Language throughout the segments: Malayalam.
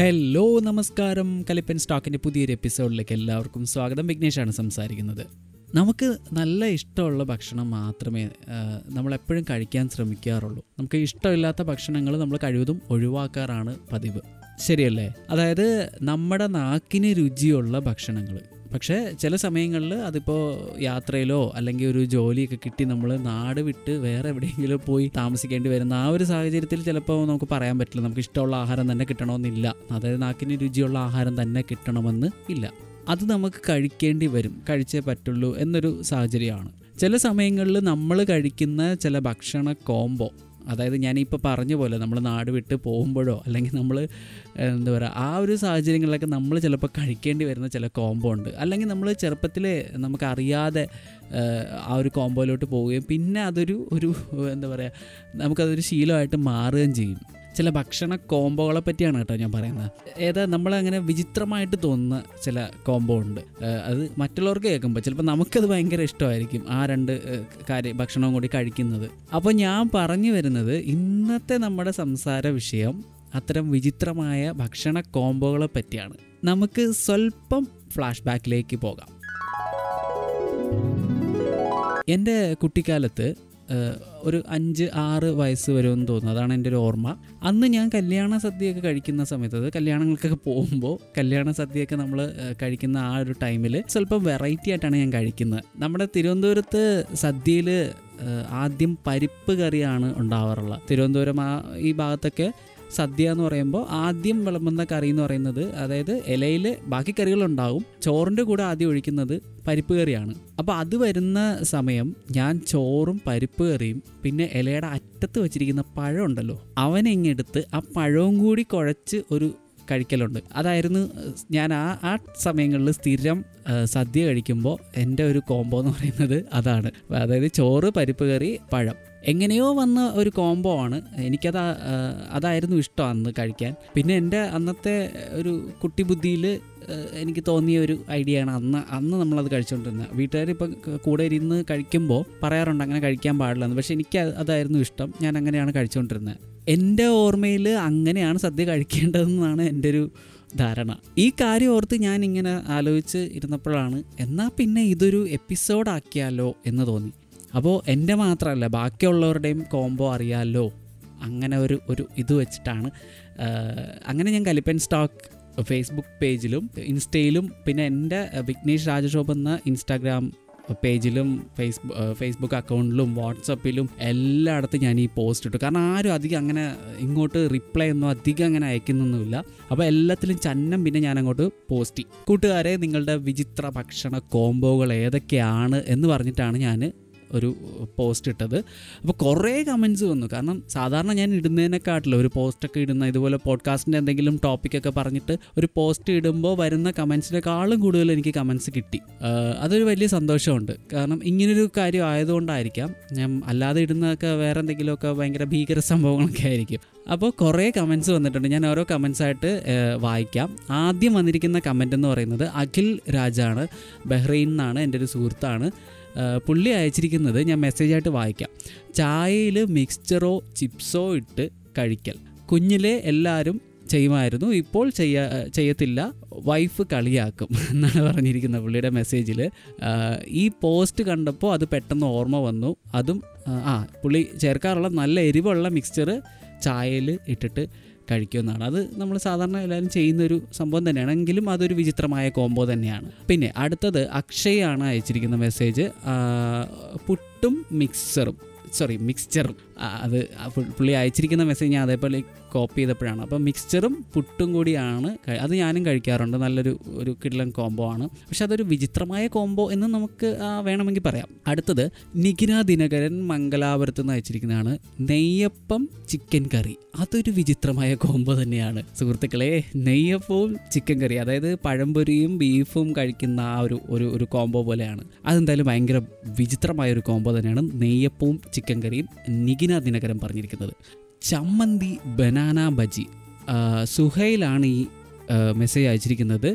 ഹലോ, നമസ്കാരം. കലിപ്പൻ സ്റ്റോക്കിൻ്റെ പുതിയൊരു എപ്പിസോഡിലേക്ക് എല്ലാവർക്കും സ്വാഗതം. വിഘ്നേഷാണ് സംസാരിക്കുന്നത്. നമുക്ക് നല്ല ഇഷ്ടമുള്ള ഭക്ഷണം മാത്രമേ നമ്മളെപ്പോഴും കഴിക്കാൻ ശ്രമിക്കാറുള്ളൂ. നമുക്ക് ഇഷ്ടമില്ലാത്ത ഭക്ഷണങ്ങൾ നമ്മൾ കഴിവതും ഒഴിവാക്കാറാണ് പതിവ്, ശരിയല്ലേ? അതായത് നമ്മുടെ നാക്കിന് രുചിയുള്ള ഭക്ഷണങ്ങൾ. പക്ഷേ ചില സമയങ്ങളിൽ അതിപ്പോൾ യാത്രയിലോ അല്ലെങ്കിൽ ഒരു ജോലിയൊക്കെ കിട്ടി നമ്മൾ നാട് വിട്ട് വേറെ എവിടെയെങ്കിലും പോയി താമസിക്കേണ്ടി വരുന്ന ആ ഒരു സാഹചര്യത്തിൽ ചിലപ്പോൾ നമുക്ക് പറയാൻ പറ്റില്ല നമുക്ക് ഇഷ്ടമുള്ള ആഹാരം തന്നെ കിട്ടണമെന്നില്ല. അതായത് നാക്കിന് രുചിയുള്ള ആഹാരം തന്നെ കിട്ടണമെന്ന് ഇല്ല, അത് നമുക്ക് കഴിക്കേണ്ടി വരും, കഴിച്ചേ പറ്റുള്ളൂ എന്നൊരു സാഹചര്യമാണ്. ചില സമയങ്ങളിൽ നമ്മൾ കഴിക്കുന്ന ചില ഭക്ഷണ കോംബോ, അതായത് ഞാനിപ്പോൾ പറഞ്ഞ പോലെ നമ്മൾ നാട് വിട്ട് പോകുമ്പോഴോ അല്ലെങ്കിൽ നമ്മൾ എന്താ പറയുക ആ ഒരു സാഹചര്യങ്ങളിലൊക്കെ നമ്മൾ ചിലപ്പോൾ കഴിക്കേണ്ടി വരുന്ന ചില കോംബോ ഉണ്ട്. അല്ലെങ്കിൽ നമ്മൾ ചെറുപ്പത്തിൽ നമുക്കറിയാതെ ആ ഒരു കോംബോയിലോട്ട് പോവുകയും പിന്നെ അതൊരു എന്താ പറയുക നമുക്കതൊരു ശീലമായിട്ട് മാറുകയും ചെയ്യും. ചില ഭക്ഷണ കോംബോകളെ പറ്റിയാണ് കേട്ടോ ഞാൻ പറയുന്നത്. നമ്മളങ്ങനെ വിചിത്രമായിട്ട് തോന്നുന്ന ചില കോംബോ ഉണ്ട്. അത് മറ്റുള്ളവർക്ക് കേൾക്കുമ്പോൾ ചിലപ്പോൾ നമുക്കത് ഭയങ്കര ഇഷ്ടമായിരിക്കും ആ രണ്ട് ഭക്ഷണവും കൂടി കഴിക്കുന്നത്. അപ്പോൾ ഞാൻ പറഞ്ഞു വരുന്നത് ഇന്നത്തെ നമ്മുടെ സംസാര വിഷയം അത്തരം വിചിത്രമായ ഭക്ഷണ കോംബോകളെ പറ്റിയാണ്. നമുക്ക് സ്വല്പം ഫ്ലാഷ് ബാക്കിലേക്ക് പോകാം. എൻ്റെ കുട്ടിക്കാലത്ത് ഒരു 5-6 വയസ്സ് വരുമെന്ന് തോന്നുന്നു, അതാണ് എൻ്റെ ഒരു ഓർമ്മ. അന്ന് ഞാൻ കല്യാണ സദ്യയൊക്കെ കഴിക്കുന്ന സമയത്ത്, അത് കല്യാണങ്ങൾക്കൊക്കെ പോകുമ്പോൾ കല്യാണ സദ്യയൊക്കെ നമ്മൾ കഴിക്കുന്ന ആ ഒരു ടൈമിൽ സ്വല്പം വെറൈറ്റി ആയിട്ടാണ് ഞാൻ കഴിക്കുന്നത്. നമ്മുടെ തിരുവനന്തപുരത്ത് സദ്യയിൽ ആദ്യം പരിപ്പ് കറിയാണ് ഉണ്ടാവാറുള്ളത്. തിരുവനന്തപുരം ഈ ഭാഗത്തൊക്കെ സദ്യ എന്ന് പറയുമ്പോൾ ആദ്യം വിളമ്പുന്ന കറി എന്ന് പറയുന്നത്, അതായത് ഇലയിൽ ബാക്കി കറികളുണ്ടാവും, ചോറിൻ്റെ കൂടെ ആദ്യം ഒഴിക്കുന്നത് പരിപ്പ് കറിയാണ്. അപ്പോൾ അത് വരുന്ന സമയം ഞാൻ ചോറും പരിപ്പ് കറിയും പിന്നെ ഇലയുടെ അറ്റത്ത് വെച്ചിരിക്കുന്ന പഴം ഉണ്ടല്ലോ അവനെങ്ങെടുത്ത് ആ പഴവും കൂടി കുഴച്ച് ഒരു കഴിക്കലുണ്ട്. അതായിരുന്നു ഞാൻ ആ സമയങ്ങളിൽ സ്ഥിരം സദ്യ കഴിക്കുമ്പോൾ എൻ്റെ ഒരു കോംബോ എന്ന് പറയുന്നത് അതാണ്. അതായത് ചോറ്, പരിപ്പ് കറി, പഴം, എങ്ങനെയോ വന്ന ഒരു കോംബോ ആണ്. അതായിരുന്നു ഇഷ്ടം അന്ന് കഴിക്കാൻ. പിന്നെ എൻ്റെ അന്നത്തെ ഒരു കുട്ടി ബുദ്ധിയിൽ എനിക്ക് തോന്നിയ ഒരു ഐഡിയ ആണ് അന്ന് നമ്മളത് കഴിച്ചുകൊണ്ടിരുന്നത്. വീട്ടുകാരിപ്പം കൂടെ ഇരുന്ന് കഴിക്കുമ്പോൾ പറയാറുണ്ട് അങ്ങനെ കഴിക്കാൻ പാടില്ലെന്ന്, പക്ഷേ എനിക്ക് അതായിരുന്നു ഇഷ്ടം, ഞാൻ അങ്ങനെയാണ് കഴിച്ചുകൊണ്ടിരുന്നത്. എൻ്റെ ഓർമ്മയിൽ അങ്ങനെയാണ് സദ്യ കഴിക്കേണ്ടതെന്നാണ് എൻ്റെ ഒരു ധാരണ. ഈ കാര്യം ഓർത്ത് ഞാൻ ഇങ്ങനെ ആലോചിച്ച് ഇരുന്നപ്പോഴാണ് എന്നാൽ പിന്നെ ഇതൊരു എപ്പിസോഡാക്കിയാലോ എന്ന് തോന്നി. അപ്പോൾ എൻ്റെ മാത്രമല്ല ബാക്കിയുള്ളവരുടെയും കോംബോ അറിയാമല്ലോ, അങ്ങനെ ഒരു ഇത് വെച്ചിട്ടാണ് അങ്ങനെ ഞാൻ കലിപ്പൻ സ്റ്റോക്ക് ഫേസ്ബുക്ക് പേജിലും ഇൻസ്റ്റയിലും പിന്നെ എൻ്റെ വിഘ്നേഷ് രാജശോഭ എന്ന ഇൻസ്റ്റാഗ്രാം പേജിലും ഫേസ്ബുക്ക് അക്കൗണ്ടിലും വാട്സപ്പിലും എല്ലായിടത്തും ഞാൻ ഈ പോസ്റ്റ് ഇട്ടു. കാരണം ആരും അധികം അങ്ങനെ ഇങ്ങോട്ട് റിപ്ലൈ ഒന്നും അധികം അങ്ങനെ അയക്കുന്നൊന്നുമില്ല. അപ്പോൾ എല്ലാത്തിലും ചന്നം പിന്നെ ഞാൻ അങ്ങോട്ട് പോസ്റ്റ് ചെയ്യും. കൂട്ടുകാരെ, നിങ്ങളുടെ വിചിത്ര ഭക്ഷണ കോംബോകൾ ഏതൊക്കെയാണ് എന്ന് പറഞ്ഞിട്ടാണ് ഞാൻ ഒരു പോസ്റ്റ് ഇട്ടത്. അപ്പോൾ കുറേ കമൻറ്റ്സ് വന്നു. കാരണം സാധാരണ ഞാൻ ഇടുന്നതിനെക്കാട്ടിലും ഒരു പോസ്റ്റൊക്കെ ഇടുന്ന ഇതുപോലെ പോഡ്കാസ്റ്റിൻ്റെ എന്തെങ്കിലും ടോപ്പിക്കൊക്കെ പറഞ്ഞിട്ട് ഒരു പോസ്റ്റ് ഇടുമ്പോൾ വരുന്ന കമൻസിനേക്കാളും കൂടുതൽ എനിക്ക് കമൻറ്റ്സ് കിട്ടി. അതൊരു വലിയ സന്തോഷമുണ്ട്. കാരണം ഇങ്ങനൊരു കാര്യം ആയതുകൊണ്ടായിരിക്കാം, ഞാൻ അല്ലാതെ ഇടുന്നതൊക്കെ വേറെ എന്തെങ്കിലുമൊക്കെ ഭയങ്കര ഭീകര സംഭവങ്ങളൊക്കെ ആയിരിക്കും. അപ്പോൾ കുറേ കമൻറ്റ്സ് വന്നിട്ടുണ്ട്. ഞാൻ ഓരോ കമൻറ്റ്സായിട്ട് വായിക്കാം. ആദ്യം വന്നിരിക്കുന്ന കമൻ്റ് എന്ന് പറയുന്നത് അഖിൽ രാജാണ്, ബഹ്റൈൻ എന്നാണ്, എൻ്റെ ഒരു സുഹൃത്താണ്. പുള്ളി അയച്ചിരിക്കുന്നത് ഞാൻ മെസ്സേജായിട്ട് വായിക്കാം. ചായയിൽ മിക്സ്ചറോ ചിപ്സോ ഇട്ട് കഴിക്കൽ കുഞ്ഞിലെ എല്ലാവരും ചെയ്യുമായിരുന്നു, ഇപ്പോൾ ചെയ്യത്തില്ല, വൈഫ് കളിയാക്കും എന്നാണ് പറഞ്ഞിരിക്കുന്നത് പുള്ളിയുടെ മെസ്സേജിൽ. ഈ പോസ്റ്റ് കണ്ടപ്പോൾ അത് പെട്ടെന്ന് ഓർമ്മ വന്നു. അതും പുള്ളി ചേർക്കാറുള്ള നല്ല എരിവുള്ള മിക്സ്ചർ ചായയിൽ ഇട്ടിട്ട് കഴിക്കുമെന്നാണ്. അത് നമ്മൾ സാധാരണ എല്ലാവരും ചെയ്യുന്നൊരു സംഭവം തന്നെയാണ്, എങ്കിലും അതൊരു വിചിത്രമായ കോംബോ തന്നെയാണ്. പിന്നെ അടുത്തത് അക്ഷയാണ് അയച്ചിരിക്കുന്ന മെസ്സേജ്. പുട്ടും മിക്സ്ചറും അത് പുള്ളി അയച്ചിരിക്കുന്ന മെസ്സേജ് ഞാൻ അതേപോലെ കോപ്പി ചെയ്തപ്പോഴാണ്. അപ്പോൾ മിക്സ്ചറും പുട്ടും കൂടിയാണ്, അത് ഞാനും കഴിക്കാറുണ്ട്. നല്ലൊരു കിടിലൻ കോംബോ ആണ്. പക്ഷെ അതൊരു വിചിത്രമായ കോംബോ എന്ന് നമുക്ക് വേണമെങ്കിൽ പറയാം. അടുത്തത് നിഖിന ദിനകരൻ മംഗലാപുരത്ത് നിന്ന് അയച്ചിരിക്കുന്നതാണ് നെയ്യപ്പം ചിക്കൻ കറി. അതൊരു വിചിത്രമായ കോംബോ തന്നെയാണ് സുഹൃത്തുക്കളെ. നെയ്യപ്പവും ചിക്കൻ കറി, അതായത് പഴംപൊരിയും ബീഫും കഴിക്കുന്ന ആ ഒരു കോംബോ പോലെയാണ്. അതെന്തായാലും ഭയങ്കര വിചിത്രമായൊരു കോംബോ തന്നെയാണ് നെയ്യപ്പവും ചിക്കൻ കറിയും നിഖിന ദിനകരൻ പറഞ്ഞിരിക്കുന്നത്. ചമ്മന്തി ബനാന ബജി, സുഹൈലാണ് ഈ മെസ്സേജ് അയച്ചിരിക്കുന്നത്.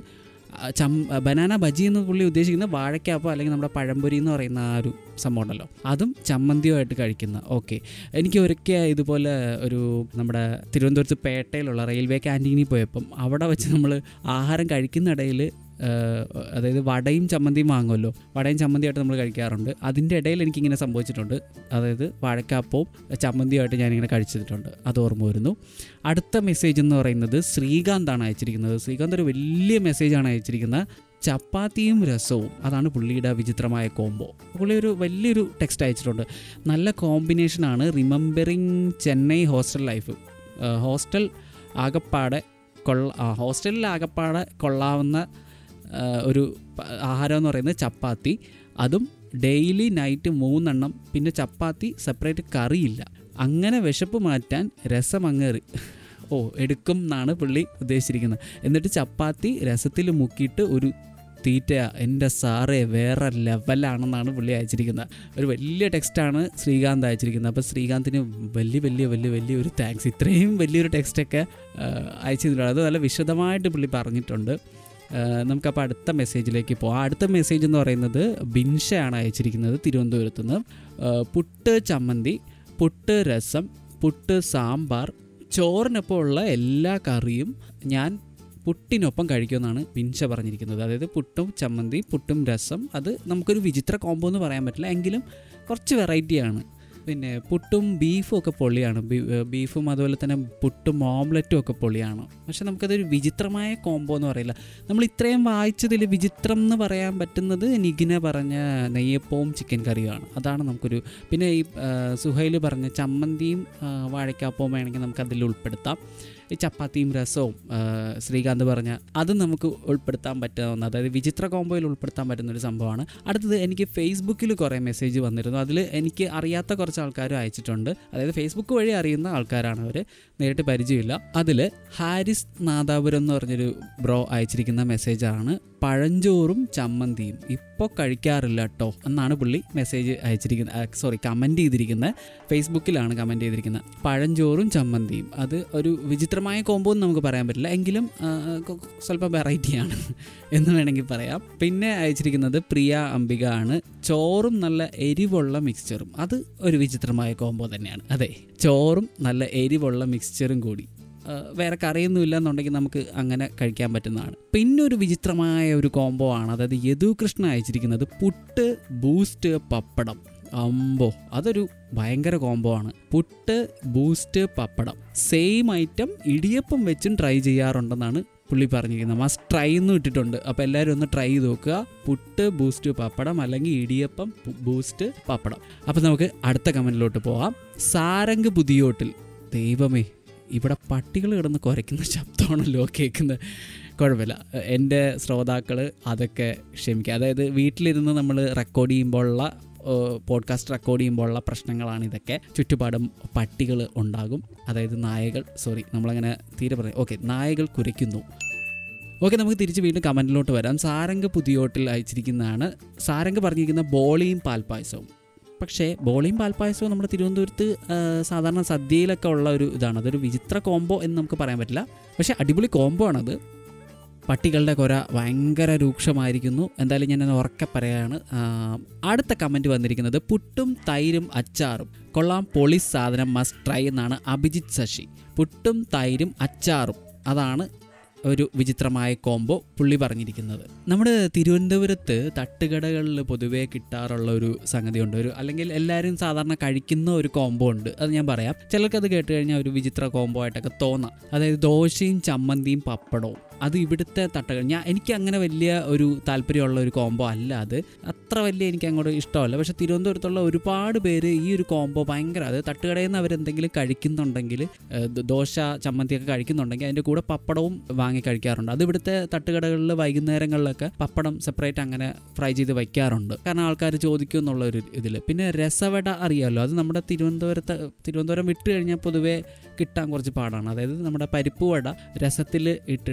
ബനാന ബജി എന്ന് പുള്ളി ഉദ്ദേശിക്കുന്നത് വാഴയ്ക്കാപ്പം അല്ലെങ്കിൽ നമ്മുടെ പഴംപൊരി എന്ന് പറയുന്ന ആ ഒരു സംഭവം ഉണ്ടല്ലോ, അതും ചമ്മന്തിയോ ആയിട്ട് കഴിക്കുന്ന. ഓക്കെ, എനിക്ക് ഒരിക്കൽ ഇതുപോലെ ഒരു നമ്മുടെ തിരുവനന്തപുരത്ത് പേട്ടയിലുള്ള റെയിൽവേ ക്യാൻറ്റീനിൽ പോയപ്പം അവിടെ വെച്ച് നമ്മൾ ആഹാരം കഴിക്കുന്നിടയിൽ, അതായത് വടയും ചമ്മന്തിയും വാങ്ങുമല്ലോ, വടയും ചമ്മന്തിയായിട്ട് നമ്മൾ കഴിക്കാറുണ്ട്. അതിൻ്റെ ഇടയിൽ എനിക്കിങ്ങനെ സംഭവിച്ചിട്ടുണ്ട്, അതായത് വാഴക്കാപ്പവും ചമ്മന്തിയുമായിട്ട് ഞാനിങ്ങനെ കഴിച്ചിട്ടുണ്ട്. അത് ഓർമ്മ വരുന്നു. അടുത്ത മെസ്സേജ് എന്ന് പറയുന്നത് ശ്രീകാന്താണ് അയച്ചിരിക്കുന്നത്. ശ്രീകാന്ത് ഒരു വലിയ മെസ്സേജാണ് അയച്ചിരിക്കുന്നത്. ചപ്പാത്തിയും രസവും, അതാണ് പുള്ളിയുടെ വിചിത്രമായ കോംബോ. പുള്ളി ഒരു വലിയൊരു ടെക്സ്റ്റ് അയച്ചിട്ടുണ്ട്. നല്ല കോമ്പിനേഷനാണ്. Remembering Chennai hostel life. ഹോസ്റ്റലിലാകപ്പാടെ കൊള്ളാവുന്ന ഒരു ആഹാരം എന്ന് പറയുന്നത് ചപ്പാത്തി. അതും ഡെയിലി നൈറ്റ് 3 എണ്ണം. പിന്നെ ചപ്പാത്തി സെപ്പറേറ്റ് കറിയില്ല. അങ്ങനെ വിശപ്പ് മാറ്റാൻ രസമങ്ങേറി എടുക്കും എന്നാണ് പുള്ളി ഉദ്ദേശിച്ചിരിക്കുന്നത്. എന്നിട്ട് ചപ്പാത്തി രസത്തിൽ മുക്കിയിട്ട് ഒരു തീറ്റ. എൻ്റെ സാറേ, വേറെ ലെവലാണെന്നാണ് പുള്ളി അയച്ചിരിക്കുന്നത്. ഒരു വലിയ ടെക്സ്റ്റാണ് ശ്രീകാന്ത് അയച്ചിരിക്കുന്നത്. അപ്പോൾ ശ്രീകാന്തിന് വലിയൊരു താങ്ക്സ്. ഇത്രയും വലിയൊരു ടെക്സ്റ്റൊക്കെ അയച്ചിട്ടുണ്ട്. അത് നല്ല വിശദമായിട്ട് പുള്ളി പറഞ്ഞിട്ടുണ്ട്. നമുക്കപ്പോൾ അടുത്ത മെസ്സേജിലേക്ക് പോകാം. അടുത്ത മെസ്സേജ് എന്ന് പറയുന്നത് ബിൻഷയാണ് അയച്ചിരിക്കുന്നത്, തിരുവനന്തപുരത്ത് നിന്ന്. പുട്ട് ചമ്മന്തി, പുട്ട് രസം, പുട്ട് സാമ്പാർ, ചോറിനൊപ്പം ഉള്ള എല്ലാ കറിയും ഞാൻ പുട്ടിനൊപ്പം കഴിക്കുമെന്നാണ് ബിൻഷ പറഞ്ഞിരിക്കുന്നത്. അതായത് പുട്ടും ചമ്മന്തി, പുട്ടും രസം, അത് നമുക്കൊരു വിചിത്ര കോംബോ എന്ന് പറയാൻ പറ്റില്ല, എങ്കിലും കുറച്ച് വെറൈറ്റിയാണ്. പിന്നെ പുട്ടും ബീഫും ഒക്കെ പൊള്ളിയാണ്. ബീഫും അതുപോലെ തന്നെ പുട്ടും ഓംലെറ്റും ഒക്കെ പൊള്ളിയാണ്. പക്ഷെ നമുക്കതൊരു വിചിത്രമായ കോംബോ എന്ന് പറയില്ല. നമ്മൾ ഇത്രയും വായിച്ചതിൽ വിചിത്രം എന്ന് പറയാൻ പറ്റുന്നത് നിഗിന പറഞ്ഞ നെയ്യപ്പവും ചിക്കൻ കറിയുമാണ്. അതാണ് നമുക്കൊരു. പിന്നെ ഈ സുഹൈൽ പറഞ്ഞ ചമ്മന്തിയും വാഴയ്ക്കാപ്പവും വേണമെങ്കിൽ നമുക്കതിൽ ഉൾപ്പെടുത്താം. ഈ ചപ്പാത്തിയും രസവും ശ്രീകാന്ത് പറഞ്ഞ അതും നമുക്ക് ഉൾപ്പെടുത്താൻ പറ്റാവുന്ന, അതായത് വിചിത്ര കോംബോയിൽ ഉൾപ്പെടുത്താൻ പറ്റുന്നൊരു സംഭവമാണ്. അടുത്തത് എനിക്ക് ഫേസ്ബുക്കിൽ കുറേ മെസ്സേജ് വന്നിരുന്നു. അതിൽ എനിക്ക് അറിയാത്ത കുറച്ച് ആൾക്കാരും അയച്ചിട്ടുണ്ട്. അതായത് ഫേസ്ബുക്ക് വഴി അറിയുന്ന ആൾക്കാരാണ് അവർ, നേരിട്ട് പരിചയമില്ല. അതിൽ ഹാരിസ് നാദാപുരം എന്ന് പറഞ്ഞൊരു ബ്രോ അയച്ചിരിക്കുന്ന മെസ്സേജാണ് പഴഞ്ചോറും ചമ്മന്തിയും ഇപ്പോൾ കഴിക്കാറില്ല കേട്ടോ എന്നാണ് പുള്ളി മെസ്സേജ് അയച്ചിരിക്കുന്നത്. സോറി, കമൻറ്റ് ചെയ്തിരിക്കുന്നത് ഫേസ്ബുക്കിലാണ് കമൻറ്റ് ചെയ്തിരിക്കുന്നത്. പഴഞ്ചോറും ചമ്മന്തിയും അത് ഒരു വിചിത്രമായ കോംബോ എന്ന് നമുക്ക് പറയാൻ പറ്റില്ല, എങ്കിലും സ്വല്പം വെറൈറ്റിയാണ് എന്ന് വേണമെങ്കിൽ പറയാം. പിന്നെ അയച്ചിരിക്കുന്നത് പ്രിയ അംബിക ആണ്. ചോറും നല്ല എരിവുള്ള മിക്സ്ചറും, അത് ഒരു വിചിത്രമായ കോംബോ തന്നെയാണ്. അതെ, ചോറും നല്ല എരിവുള്ള മിക്സ്ചറും കൂടി, വേറെ കറിയൊന്നുമില്ല എന്നുണ്ടെങ്കിൽ നമുക്ക് അങ്ങനെ കഴിക്കാൻ പറ്റുന്നതാണ്. പിന്നൊരു വിചിത്രമായ ഒരു കോംബോ ആണ്, അതായത് യദുകൃഷ്ണൻ അയച്ചിരിക്കുന്നത് പുട്ട് ബൂസ്റ്റ് പപ്പടം. അമ്പോ, അതൊരു ഭയങ്കര കോംബോ ആണ്. Puttu Boost pappadam same item idiyappam വെച്ചും ട്രൈ ചെയ്യാറുണ്ടെന്നാണ് പുള്ളി പറഞ്ഞിരിക്കുന്നത്. മസ്റ്റ് ട്രൈ എന്ന് ഇട്ടിട്ടുണ്ട്. അപ്പോൾ എല്ലാവരും ഒന്ന് ട്രൈ ചെയ്ത് നോക്കുക. പുട്ട് ബൂസ്റ്റ് പപ്പടം അല്ലെങ്കിൽ ഇടിയപ്പം ബൂസ്റ്റ് പപ്പടം. അപ്പോൾ നമുക്ക് അടുത്ത കമൻറ്റിലോട്ട് പോകാം. സാരംഗ് പുതിയോട്ടിൽ. ദൈവമേ, ഇവിടെ പട്ടികൾ കിടന്ന് കുരയ്ക്കുന്ന ശബ്ദമാണല്ലോ കേൾക്കുന്നത്. കുഴപ്പമില്ല, എൻ്റെ ശ്രോതാക്കൾ അതൊക്കെ ക്ഷമിക്കുക. അതായത് വീട്ടിലിരുന്ന് നമ്മൾ റെക്കോർഡ് ചെയ്യുമ്പോഴുള്ള, പോഡ്കാസ്റ്റ് റെക്കോർഡ് ചെയ്യുമ്പോഴുള്ള പ്രശ്നങ്ങളാണ് ഇതൊക്കെ. ചുറ്റുപാടും പട്ടികൾ ഉണ്ടാകും. അതായത് നായകൾ, സോറി നമ്മളങ്ങനെ തീരെ പറയാം. ഓക്കെ, നായകൾ കുരയ്ക്കുന്നു. ഓക്കെ, നമുക്ക് തിരിച്ച് വീണ്ടും കമൻറ്റിലോട്ട് വരാം. സാരംഗ് പുതിയോട്ടിൽ അയച്ചിരിക്കുന്നതാണ്. സാരംഗ് പറഞ്ഞിരിക്കുന്ന ബോളിയും പാൽപ്പായസവും. പക്ഷേ ബോളിയും പാൽപ്പായസവും നമ്മുടെ തിരുവനന്തപുരത്ത് സാധാരണ സദ്യയിലൊക്കെ ഉള്ള ഒരു ഇതാണ്. അതൊരു വിചിത്ര കോംബോ എന്ന് നമുക്ക് പറയാൻ പറ്റില്ല, പക്ഷേ അടിപൊളി കോംബോ ആണത്. പട്ടികളുടെ കുര ഭയങ്കര രൂക്ഷമായിരിക്കുന്നു. എന്തായാലും ഞാൻ ഉറക്കെ പറയുകയാണ്. അടുത്ത കമൻറ്റ് വന്നിരിക്കുന്നത് പുട്ടും തൈരും അച്ചാറും. കൊള്ളാം, പൊളി സാധനം, മസ്റ്റ് ട്രൈ എന്നാണ് അഭിജിത്ത് ശശി. പുട്ടും തൈരും അച്ചാറും, അതാണ് ഒരു വിചിത്രമായ കോംബോ പുള്ളി പറഞ്ഞിരിക്കുന്നത്. നമ്മുടെ തിരുവനന്തപുരത്ത് തട്ടുകടകളിൽ പൊതുവേ കിട്ടാറുള്ള ഒരു സംഗതിയുണ്ട്, ഒരു അല്ലെങ്കിൽ എല്ലാവരും സാധാരണ കഴിക്കുന്ന ഒരു കോംബോ ഉണ്ട്. അത് ഞാൻ പറയാം. ചിലർക്കത് കേട്ട് കഴിഞ്ഞാൽ ഒരു വിചിത്ര കോംബോ ആയിട്ടൊക്കെ തോന്നാം. അതായത് ദോശയും ചമ്മന്തിയും പപ്പടവും. അത് ഇവിടുത്തെ തട്ടുകൾ, എനിക്ക് അങ്ങനെ വലിയ ഒരു താല്പര്യമുള്ള ഒരു കോംബോ അല്ല അത്. അത്ര വലിയ എനിക്ക് അങ്ങോട്ട് ഇഷ്ടമല്ല. പക്ഷേ തിരുവനന്തപുരത്തുള്ള ഒരുപാട് പേര് ഈ ഒരു കോംബോ ഭയങ്കര, അത് തട്ടുകടയിൽ നിന്ന് അവരെന്തെങ്കിലും കഴിക്കുന്നുണ്ടെങ്കിൽ, ദോശ ചമ്മന്തിയൊക്കെ കഴിക്കുന്നുണ്ടെങ്കിൽ അതിൻ്റെ കൂടെ പപ്പടവും വാങ്ങി കഴിക്കാറുണ്ട്. അത് ഇവിടുത്തെ തട്ടുകടകളിൽ വൈകുന്നേരങ്ങളിലൊക്കെ പപ്പടം സെപ്പറേറ്റ് അങ്ങനെ ഫ്രൈ ചെയ്ത് വയ്ക്കാറുണ്ട്, കാരണം ആൾക്കാർ ചോദിക്കും എന്നുള്ളൊരു ഇതിൽ. പിന്നെ രസവട അറിയാമല്ലോ, അത് നമ്മുടെ തിരുവനന്തപുരം വിട്ട് കഴിഞ്ഞാൽ പൊതുവേ കിട്ടാൻ കുറച്ച് പാടാണ്. അതായത് നമ്മുടെ പരിപ്പ് വട രസത്തിൽ ഇട്ട്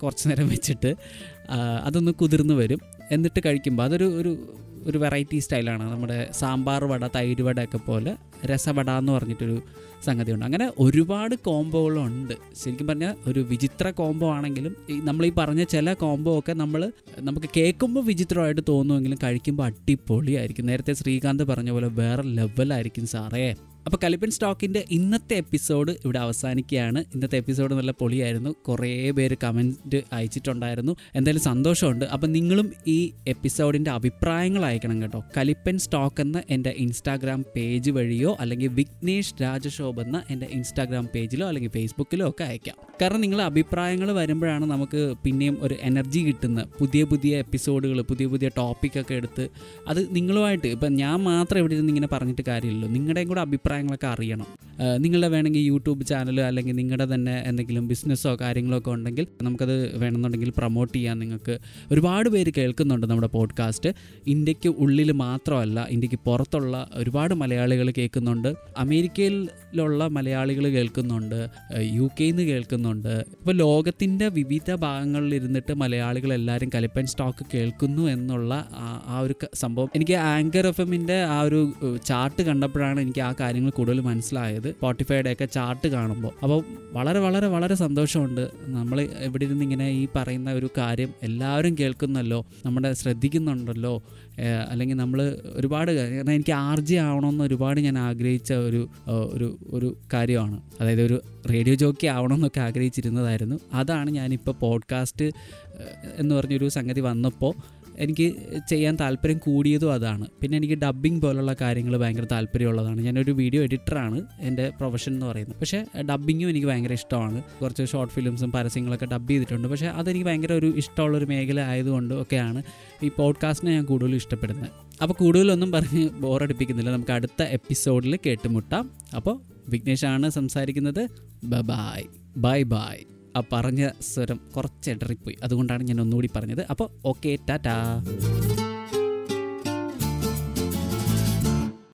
കുറച്ച് നേരം വെച്ചിട്ട് അതൊന്ന് കുതിർന്ന് വരും. എന്നിട്ട് കഴിക്കുമ്പോൾ അതൊരു ഒരു ഒരു വെറൈറ്റി സ്റ്റൈലാണ്. നമ്മുടെ സാമ്പാർ വട, തൈര് വട ഒക്കെ പോലെ രസവട എന്ന് പറഞ്ഞിട്ടൊരു സംഗതിയുണ്ട്. അങ്ങനെ ഒരുപാട് കോംബോകളുണ്ട്. ശരിക്കും പറഞ്ഞാൽ ഒരു വിചിത്ര കോംബോ ആണെങ്കിലും നമ്മളീ പറഞ്ഞ ചില കോംബോ ഒക്കെ നമുക്ക് കേൾക്കുമ്പോൾ വിചിത്രമായിട്ട് തോന്നുമെങ്കിലും കഴിക്കുമ്പോൾ അടിപൊളിയായിരിക്കും. നേരത്തെ ശ്രീകാന്ത് പറഞ്ഞ പോലെ വേറെ ലെവലായിരിക്കും സാറേ. അപ്പോൾ കലിപ്പൻ സ്റ്റോക്കിൻ്റെ ഇന്നത്തെ എപ്പിസോഡ് ഇവിടെ അവസാനിക്കുകയാണ്. ഇന്നത്തെ എപ്പിസോഡ് നല്ല പൊളിയായിരുന്നു. കുറേ പേര് കമൻറ്റ് അയച്ചിട്ടുണ്ടായിരുന്നു. എന്തായാലും സന്തോഷമുണ്ട്. അപ്പോൾ നിങ്ങളും ഈ എപ്പിസോഡിൻ്റെ അഭിപ്രായങ്ങൾ അയക്കണം കേട്ടോ. കലിപ്പൻ സ്റ്റോക്ക് എന്ന എൻ്റെ ഇൻസ്റ്റാഗ്രാം പേജ് വഴിയോ അല്ലെങ്കിൽ വിഘ്നേഷ് രാജശോഭ എന്ന എൻ്റെ ഇൻസ്റ്റാഗ്രാം പേജിലോ അല്ലെങ്കിൽ ഫേസ്ബുക്കിലോ ഒക്കെ അയക്കാം. കാരണം നിങ്ങളുടെ അഭിപ്രായങ്ങൾ വരുമ്പോഴാണ് നമുക്ക് പിന്നെയും ഒരു എനർജി കിട്ടുന്നത്. പുതിയ പുതിയ എപ്പിസോഡുകൾ, പുതിയ പുതിയ ടോപ്പിക്കൊക്കെ എടുത്ത് അത് നിങ്ങളുമായിട്ട്, ഇപ്പം ഞാൻ മാത്രം ഇവിടെ ഇരുന്ന് ഇങ്ങനെ പറഞ്ഞിട്ട് കാര്യമില്ലല്ലോ, നിങ്ങളുടെയും കൂടെ അഭിപ്രായങ്ങളൊക്കെ അറിയണം. നിങ്ങളുടെ വേണമെങ്കിൽ യൂട്യൂബ് ചാനൽ അല്ലെങ്കിൽ നിങ്ങളുടെ തന്നെ എന്തെങ്കിലും ബിസിനസ്സോ കാര്യങ്ങളോ ഒക്കെ ഉണ്ടെങ്കിൽ നമുക്കത് വേണമെന്നുണ്ടെങ്കിൽ പ്രൊമോട്ട് ചെയ്യാൻ. നിങ്ങൾക്ക് ഒരുപാട് പേര് കേൾക്കുന്നുണ്ട് നമ്മുടെ പോഡ്കാസ്റ്റ്. ഇന്ത്യക്ക് ഉള്ളിൽ മാത്രമല്ല, ഇന്ത്യക്ക് പുറത്തുള്ള ഒരുപാട് മലയാളികൾ കേൾക്കുന്നുണ്ട്. അമേരിക്കയിലുള്ള മലയാളികൾ കേൾക്കുന്നുണ്ട്, യു കെയിൽ നിന്ന് കേൾക്കുന്നുണ്ട്. ഇപ്പോൾ ലോകത്തിൻ്റെ വിവിധ ഭാഗങ്ങളിലിരുന്നിട്ട് മലയാളികളെല്ലാവരും കലിപ്പൻ സ്റ്റോക്ക് കേൾക്കുന്നു എന്നുള്ള ആ ഒരു സംഭവം എനിക്ക് ആങ്കർ എഫ് എമ്മിൻ്റെ ആ ഒരു ചാർട്ട് കണ്ടപ്പോഴാണ് എനിക്ക് ആ കാര്യങ്ങൾ കൂടുതൽ മനസ്സിലായത്. സ്പോട്ടിഫൈയുടെ ഒക്കെ ചാർട്ട് കാണുമ്പോൾ അപ്പോൾ വളരെ വളരെ വളരെ സന്തോഷമുണ്ട്. നമ്മൾ ഇവിടെ ഇരുന്ന് ഇങ്ങനെ ഈ പറയുന്ന ഒരു കാര്യം എല്ലാവരും കേൾക്കുന്നല്ലോ, നമ്മുടെ ശ്രദ്ധിക്കുന്നുണ്ടല്ലോ. അല്ലെങ്കിൽ നമ്മൾ ഒരുപാട്, കാരണം എനിക്ക് ആർജി ആവണമെന്ന് ഒരുപാട് ഞാൻ ആഗ്രഹിച്ച ഒരു ഒരു ഒരു കാര്യമാണ്. അതായത് ഒരു റേഡിയോ ജോക്കി ആവണമെന്നൊക്കെ ആഗ്രഹിച്ചിരുന്നതായിരുന്നു. അതാണ് ഞാനിപ്പോൾ പോഡ്കാസ്റ്റ് എന്ന് പറഞ്ഞൊരു സംഗതി വന്നപ്പോൾ എനിക്ക് ചെയ്യാൻ താല്പര്യം കൂടിയതും അതാണ്. പിന്നെ എനിക്ക് ഡബ്ബിംഗ് പോലുള്ള കാര്യങ്ങൾ ഭയങ്കര താല്പര്യമുള്ളതാണ്. ഞാനൊരു വീഡിയോ എഡിറ്ററാണ് എൻ്റെ പ്രൊഫഷൻ എന്ന് പറയുന്നത്. പക്ഷേ ഡബ്ബിങ്ങും എനിക്ക് ഭയങ്കര ഇഷ്ടമാണ്. കുറച്ച് ഷോർട്ട് ഫിലിംസും പരസ്യങ്ങളൊക്കെ ഡബ്ബ് ചെയ്തിട്ടുണ്ട്. പക്ഷേ അതെനിക്ക് ഭയങ്കര ഒരു ഇഷ്ടമുള്ളൊരു മേഖല ആയതുകൊണ്ട് ഒക്കെയാണ് ഈ പോഡ്കാസ്റ്റിനെ ഞാൻ കൂടുതലും ഇഷ്ടപ്പെടുന്നത്. അപ്പോൾ കൂടുതലൊന്നും പറഞ്ഞ് ബോറടിപ്പിക്കുന്നില്ല. നമുക്ക് അടുത്ത എപ്പിസോഡിൽ കേട്ടുമുട്ടാം. അപ്പോൾ വിഘ്നേഷാണ് സംസാരിക്കുന്നത്. Bye bye bye. ആ പറഞ്ഞ സ്വരം കുറച്ച് ഇടറിപ്പോയി, അതുകൊണ്ടാണ് ഞാൻ ഒന്നുകൂടി പറഞ്ഞത്. അപ്പോൾ ഓക്കെ, ടാറ്റാ.